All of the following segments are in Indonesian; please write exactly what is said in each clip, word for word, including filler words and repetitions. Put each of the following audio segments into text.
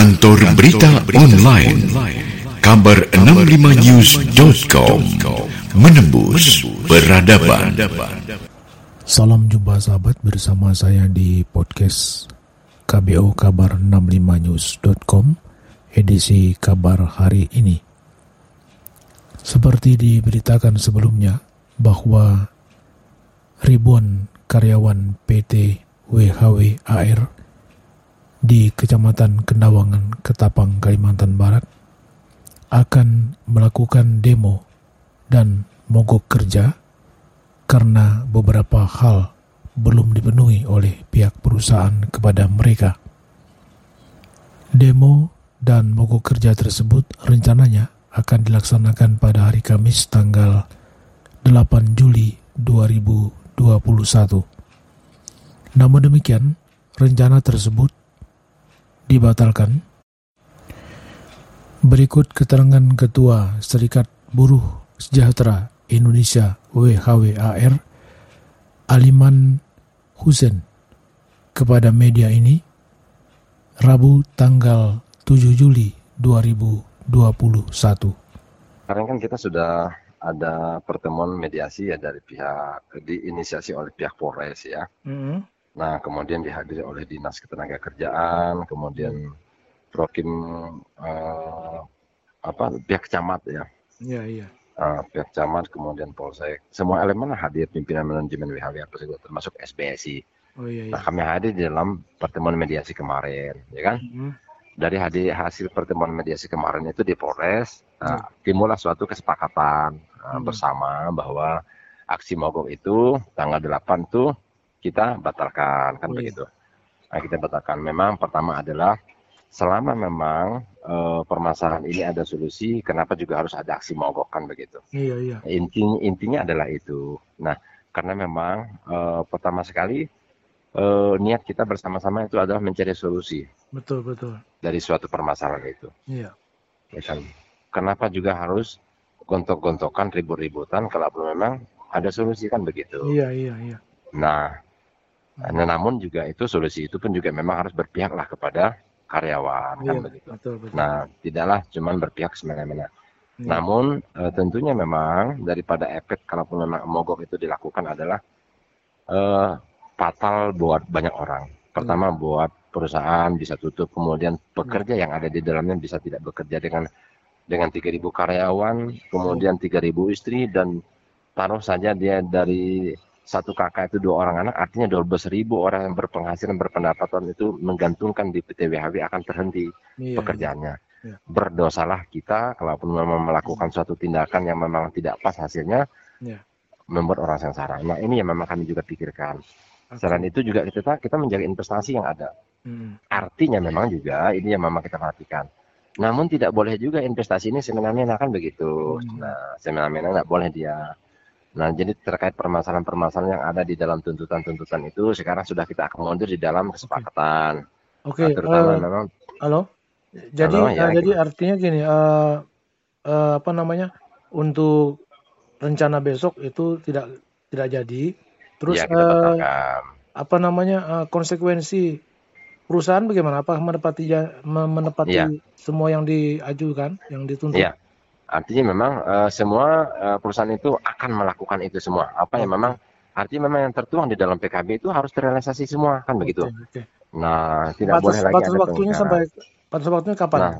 Kantor Berita Online kabar enam puluh lima news titik com menembus peradaban. Salam jumpa sahabat, bersama saya di podcast K B O kabar enam puluh lima news titik com edisi kabar hari ini. Seperti diberitakan sebelumnya bahwa ribuan karyawan P T W H W A R di Kecamatan Kendawangan, Ketapang, Kalimantan Barat akan melakukan demo dan mogok kerja karena beberapa hal belum dipenuhi oleh pihak perusahaan kepada mereka. Demo dan mogok kerja tersebut rencananya akan dilaksanakan pada hari Kamis tanggal delapan Juli dua ribu dua puluh satu. Namun demikian, rencana tersebut dibatalkan. Berikut keterangan Ketua Serikat Buruh Sejahtera Indonesia W H W A R, Aliman Husen, kepada media ini, Rabu tanggal tujuh Juli dua ribu dua puluh satu. Sekarang kan kita sudah ada pertemuan mediasi ya dari pihak, diinisiasi oleh pihak Polres ya. Mm-hmm. Nah, kemudian dihadiri oleh Dinas Ketenagakerjaan, kemudian Prokim, eh, apa, pihak camat ya. Iya, iya. Eh, pihak camat, kemudian Polsek. Semua elemen hadir, pimpinan manajemen W H W tersebut, termasuk S B S I. Oh, iya, iya. Nah, kami hadir di dalam pertemuan mediasi kemarin, ya kan? Mm-hmm. Dari hasil pertemuan mediasi kemarin itu di Polres, nah, timbullah suatu kesepakatan nah, mm-hmm. bersama bahwa aksi mogok itu tanggal delapan tuh kita batalkan, kan oh, begitu. Iya. Nah, kita batalkan. Memang pertama adalah selama memang e, permasalahan ini ada solusi, kenapa juga harus ada aksi mogok, kan begitu. Iya, iya. Intinya, intinya adalah itu. Nah, karena memang e, pertama sekali e, niat kita bersama-sama itu adalah mencari solusi. Betul, betul. Dari suatu permasalahan itu. Iya. Ya kan? Kenapa juga harus gontok-gontokan, ribut-ributan kalau belum memang ada solusi, kan begitu. Iya, iya, iya. Nah, Nah, namun juga itu solusi itu pun juga memang harus berpihaklah kepada karyawan, iya, kan begitu. Betul, betul. Nah, tidaklah cuman berpihak semena-mena. Iya. Namun e, tentunya memang daripada efek kalaupun memang mogok itu dilakukan adalah e, fatal buat banyak orang. Pertama iya. buat perusahaan bisa tutup, kemudian pekerja iya. yang ada di dalamnya bisa tidak bekerja dengan dengan tiga ribu karyawan, kemudian tiga ribu istri, dan taruh saja dia dari satu kakak itu dua orang anak, artinya dua belas ribu orang yang berpenghasilan berpendapatan itu menggantungkan di P T W H W akan terhenti iya, pekerjaannya. Iya. Berdosalah kita kalaupun memang melakukan suatu tindakan yang memang tidak pas hasilnya, iya. membuat orang sengsara. Nah, ini yang memang kami juga pikirkan. Okay. Selain itu juga kita kita menjaga investasi yang ada. Hmm. Artinya memang juga ini yang memang kita perhatikan. Namun tidak boleh juga investasi ini semena-mena, kan begitu. Hmm. Nah, semena-mena nggak boleh dia. Nah, jadi terkait permasalahan-permasalahan yang ada di dalam tuntutan-tuntutan itu sekarang sudah kita akomodir di dalam kesepakatan. Oke. Okay. Terutama uh, memang. Halo. Jadi, halo, ya, jadi gimana? Artinya gini, uh, uh, apa namanya, untuk rencana besok itu tidak tidak jadi. Terus ya, uh, apa namanya uh, konsekuensi perusahaan bagaimana? Apa menepati menepati ya. semua yang diajukan, yang dituntut? Ya. Artinya memang uh, semua uh, perusahaan itu akan melakukan itu semua. Apa yang memang, artinya memang yang tertuang di dalam P K B itu harus terrealisasi semua, kan begitu. Oke, oke. Nah, tidak batas, boleh lagi batas ada waktunya sampai batas waktunya kapan? Nah,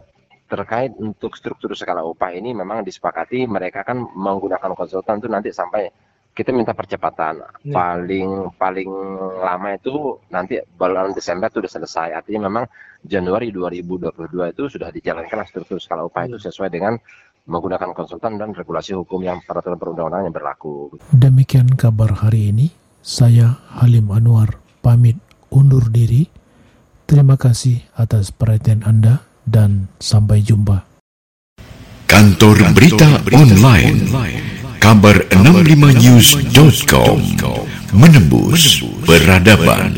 terkait untuk struktur skala upah ini memang disepakati mereka kan menggunakan konsultan itu nanti sampai kita minta percepatan. Ya. Paling paling lama itu nanti bulan Desember itu sudah selesai. Artinya memang Januari dua ribu dua puluh dua itu sudah dijalankan struktur skala upah ya. itu sesuai dengan menggunakan konsultan dan regulasi hukum yang peraturan perundang-undangan yang berlaku. Demikian kabar hari ini. Saya Halim Anwar pamit undur diri. Terima kasih atas perhatian Anda dan sampai jumpa. Kantor Berita Online kabar enam puluh lima news titik com menembus peradaban.